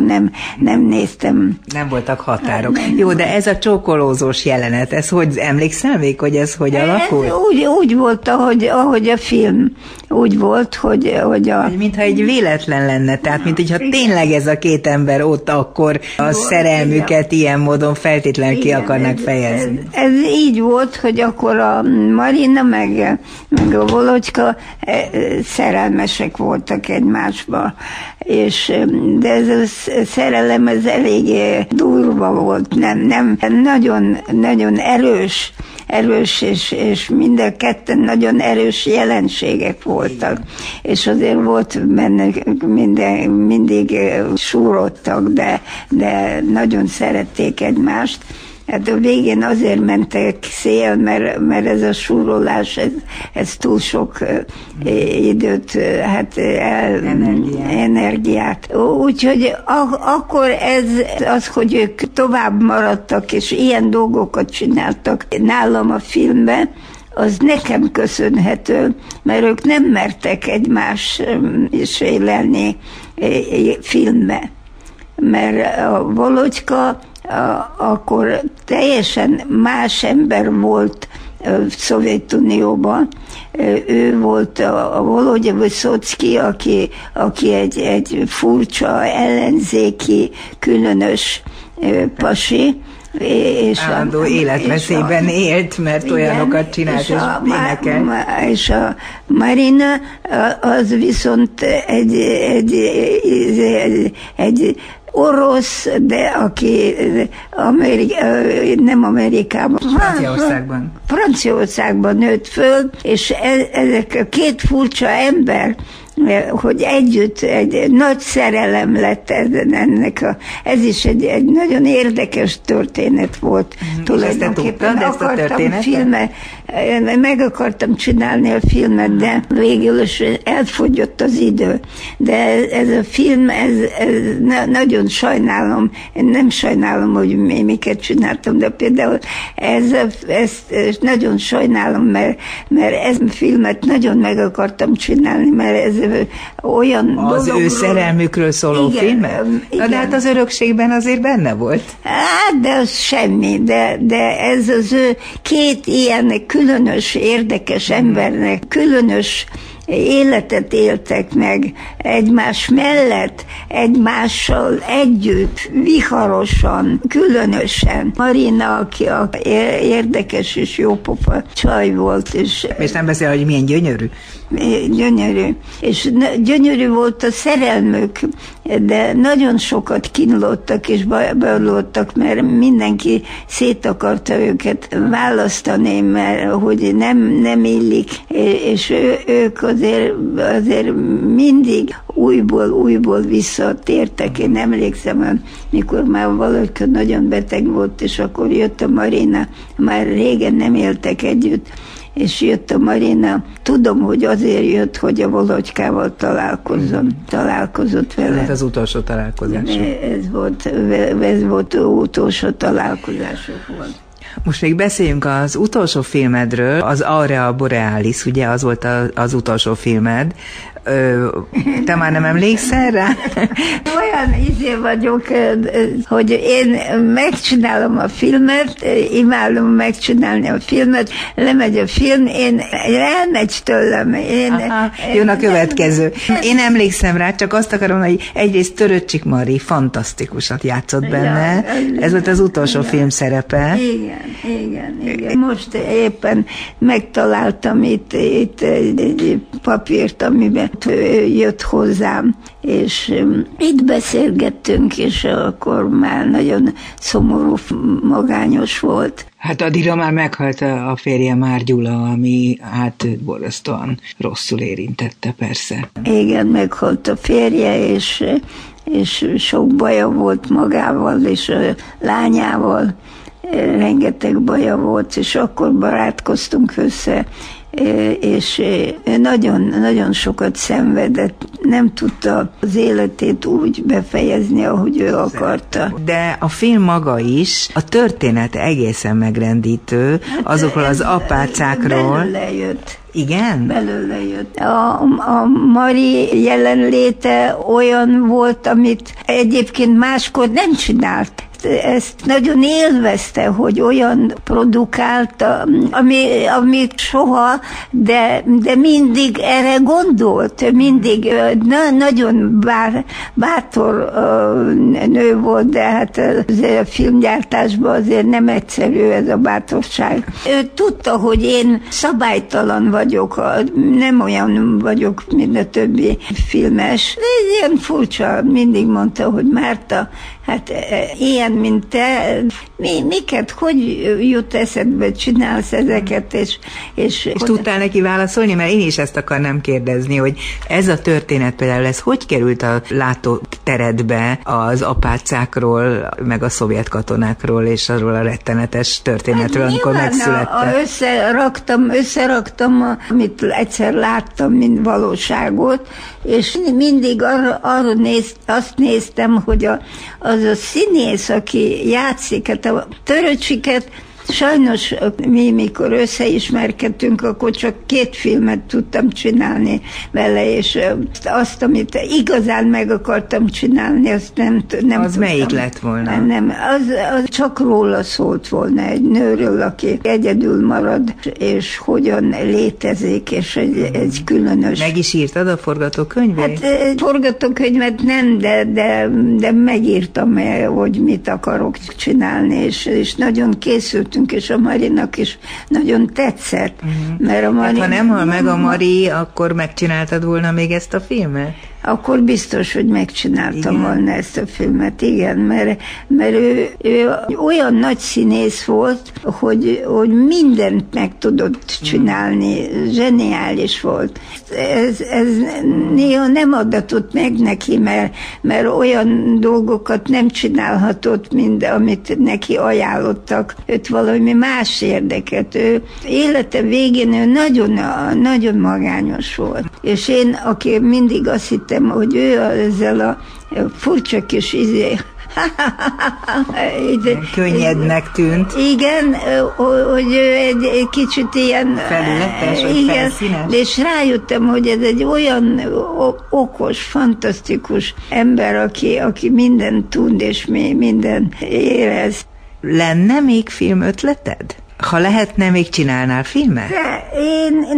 nem néztem. Nem voltak határok. Nem. Jó, de ez a csókolózós jelenet, ez hogy emlékszel még, hogy ez hogy alakult? Úgy volt, ahogy a film. Úgy volt, mintha egy véletlen lenne, tehát mintha tényleg ez a két ember ott akkor a szerelmű őket ilyen módon feltétlenül ki akarnak fejezni. Ez így volt, hogy akkor a Marina meg a Volodka szerelmesek voltak egymásba, de ez a szerelem ez eléggé durva volt, nem nagyon, nagyon erős, és mind a ketten nagyon erős jelenségek voltak. És azért volt benne, mindig súrottak, de nagyon szerették egymást. Hát a végén azért mentek szél, mert ez a súrolás, ez túl sok időt, energiát. Úgyhogy akkor az, hogy ők tovább maradtak, és ilyen dolgokat csináltak nálam a filmben, az nekem köszönhető, mert ők nem mertek egymás sérelni filmbe. Mert a Volodka akkor teljesen más ember volt Szovjetunióban. Ő volt a Volodya Viszockij, aki egy furcsa, ellenzéki, különös pasi. Állandó életveszélyben élt, mert igen, olyanokat csinált, és énekel. És a Marina az viszont egy orosz, de aki nem Amerikában. Franciaországban nőtt föl, és ezek a két furcsa ember hogy együtt egy nagy szerelem lett ennek a... Ez is egy nagyon érdekes történet volt. Tulajdonképpen akartam filmet, meg akartam csinálni a filmet, de végül is elfogyott az idő. De ez a film, ez nagyon sajnálom, nem sajnálom, hogy miket csináltam, de például ezt nagyon sajnálom, mert ezt a filmet nagyon meg akartam csinálni, mert ez olyan az dologról, ő szerelmükről szóló filmet? De hát az örökségben azért benne volt. Hát, de az semmi, de ez az ő két ilyen különös, érdekes embernek, különös életet éltek meg egymás mellett, egymással együtt, viharosan, különösen. Marina, aki érdekes és jópofa csaj volt. És nem beszél, hogy milyen gyönyörű. Gyönyörű. És gyönyörű volt a szerelmük, de nagyon sokat kínlottak és bajlottak, mert mindenki szét akarta őket választani, mert hogy nem illik, és ők azért mindig újból visszatértek. Én emlékszem, mikor már valaki nagyon beteg volt, és akkor jött a Marina, már régen nem éltek együtt, és jött a Marina. Tudom, hogy azért jött, hogy a Volodykával találkozott vele. Hát az utolsó találkozások. Ez volt utolsó találkozások volt. Most még beszéljünk az utolsó filmedről, az Aurora Borealis, ugye az volt az utolsó filmed. Te már nem emlékszel rá? Olyan izé vagyok, hogy én megcsinálom a filmet, imádom megcsinálni a filmet, lemegy a film, én elmegy tőlem. Jön a következő. Én emlékszem rá, csak azt akarom, hogy egyrészt Törőcsik Mari fantasztikusat játszott benne. Ez volt az utolsó film szerepe. Igen. Most éppen megtaláltam itt egy papírt, amiben jött hozzám, és itt beszélgettünk, és akkor már nagyon szomorú, magányos volt. Hát addigra már meghalt a férje, Már Gyula, ami hát borzasztóan rosszul érintette, persze. Igen, meghalt a férje, és sok baja volt magával, és a lányával, rengeteg baja volt, és akkor barátkoztunk össze, és nagyon-nagyon sokat szenvedett, nem tudta az életét úgy befejezni, ahogy ő akarta. De a film maga is, a történet egészen megrendítő, hát azokról az apácákról. Igen? Belőle jött. A Mari jelenléte olyan volt, amit egyébként máskor nem csinált. Ezt nagyon élvezte, hogy olyan produkálta, ami soha, de mindig erre gondolt, mindig nagyon bátor nő volt, de hát a filmgyártásban azért nem egyszerű ez a bátorság. Ő tudta, hogy én szabálytalan vagyok, nem olyan vagyok, mint a többi filmes. Ez ilyen furcsa, mindig mondta, hogy Márta, hát ilyen, mint te, miket, hogy jut eszedbe, csinálsz ezeket, és tudtál neki válaszolni, mert én is ezt akarnám kérdezni, hogy ez a történet például, ez hogy került a látóteredbe az apácákról, meg a szovjet katonákról, és arról a rettenetes történetről, hát amikor megszülettek? Összeraktam, amit egyszer láttam, mint valóságot, és mindig azt néztem, hogy az a színész, aki játszik, hát a Töröcsiket, sajnos mi, mikor összeismerkedtünk, akkor csak 2 filmet tudtam csinálni vele, és azt, amit igazán meg akartam csinálni, azt nem az tudtam. Melyik lett volna? Nem, az csak róla szólt volna, egy nőről, aki egyedül marad, és hogyan létezik, és egy különös... Meg is írtad a forgatókönyvet? Hát forgatókönyvet nem, de megírtam, hogy mit akarok csinálni, és nagyon készült, és a Marinak is nagyon tetszett. Mert a Mari... Hát, ha nem hal meg a Mari, akkor megcsináltad volna még ezt a filmet? akkor biztos, hogy megcsináltam volna ezt a filmet. Igen, mert ő olyan nagy színész volt, hogy mindent meg tudott csinálni. Zseniális volt. Ez néha nem adatott meg neki, mert olyan dolgokat nem csinálhatott, mint amit neki ajánlottak. Őt valami más érdekelt. Ő élete végén ő nagyon, nagyon magányos volt. És én, aki mindig azt hittem, hogy ő ezzel a furcsa kis könnyednek tűnt. Igen, hogy egy kicsit ilyen felületes, igen, felszínes. És rájöttem, hogy ez egy olyan okos, fantasztikus ember, aki mindent tud és minden érez. Lenne még film ötleted? Ha lehetne, még csinálnál filmet?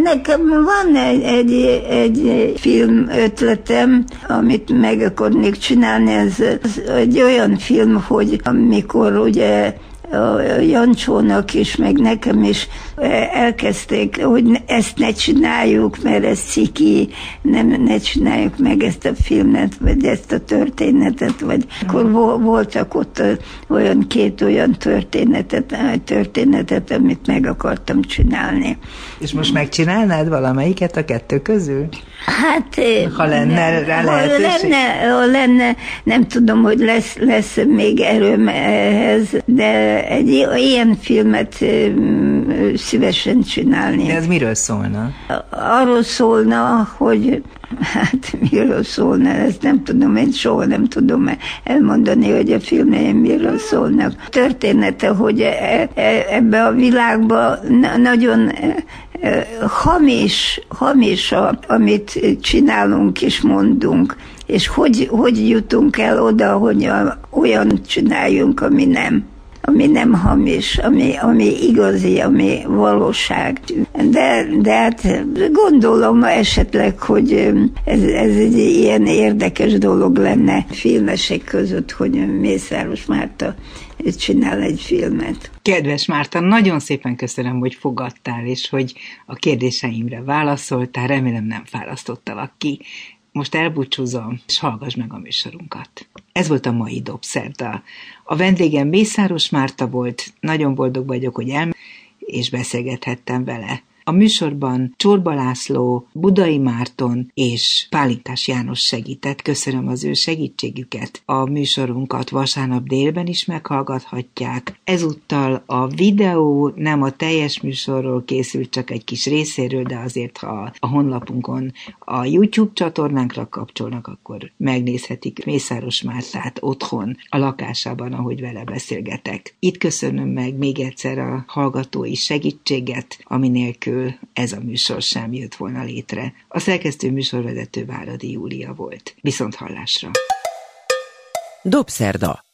Nekem van egy film ötletem, amit meg akarnék csinálni. Ez egy olyan film, hogy amikor ugye a Jancsónak is, meg nekem is elkezdték, hogy ezt ne csináljuk, mert ez ciki, ne csináljuk meg ezt a filmet, vagy ezt a történetet, vagy akkor voltak ott olyan két történetet, amit meg akartam csinálni. És most megcsinálnád valamelyiket a kettő közül? Hát, ha lenne rá lehetőség? Ha lenne, nem tudom, hogy lesz még erőm ehhez, de egy ilyen filmet szívesen csinálni. De ez miről szólna? Arról szólna, hogy miről szólna, ezt nem tudom, én soha nem tudom elmondani, hogy a filmjeim miről szólnak. Története, hogy ebbe a világba nagyon hamis, amit csinálunk és mondunk. És hogy jutunk el oda, hogy olyan csináljunk, ami nem hamis, ami igazi, ami valóság. De hát gondolom esetleg, hogy ez egy ilyen érdekes dolog lenne filmesek között, hogy Mészáros Márta csinál egy filmet. Kedves Márta, nagyon szépen köszönöm, hogy fogadtál, és hogy a kérdéseimre válaszoltál, remélem nem fárasztottalak ki. Most elbúcsúzom, és hallgass meg a műsorunkat. Ez volt a mai Dobszerda. A vendégem Mészáros Márta volt, nagyon boldog vagyok, hogy és beszélgethettem vele. A műsorban Csorba László, Budai Márton és Pálintás János segített. Köszönöm az ő segítségüket. A műsorunkat vasárnap délben is meghallgathatják. Ezúttal a videó nem a teljes műsorról készült, csak egy kis részéről, de azért, ha a honlapunkon a YouTube csatornánkra kapcsolnak, akkor megnézhetik Mészáros Mártát otthon, a lakásában, ahogy vele beszélgetek. Itt köszönöm meg még egyszer a hallgatói segítséget, ami nélkül ez a műsor sem jött volna létre. A szerkesztő műsorvezető Váradi Júlia volt. Viszont hallásra! Dobszerda.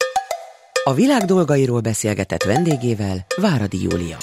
A világ dolgairól beszélgetett vendégével Váradi Júlia.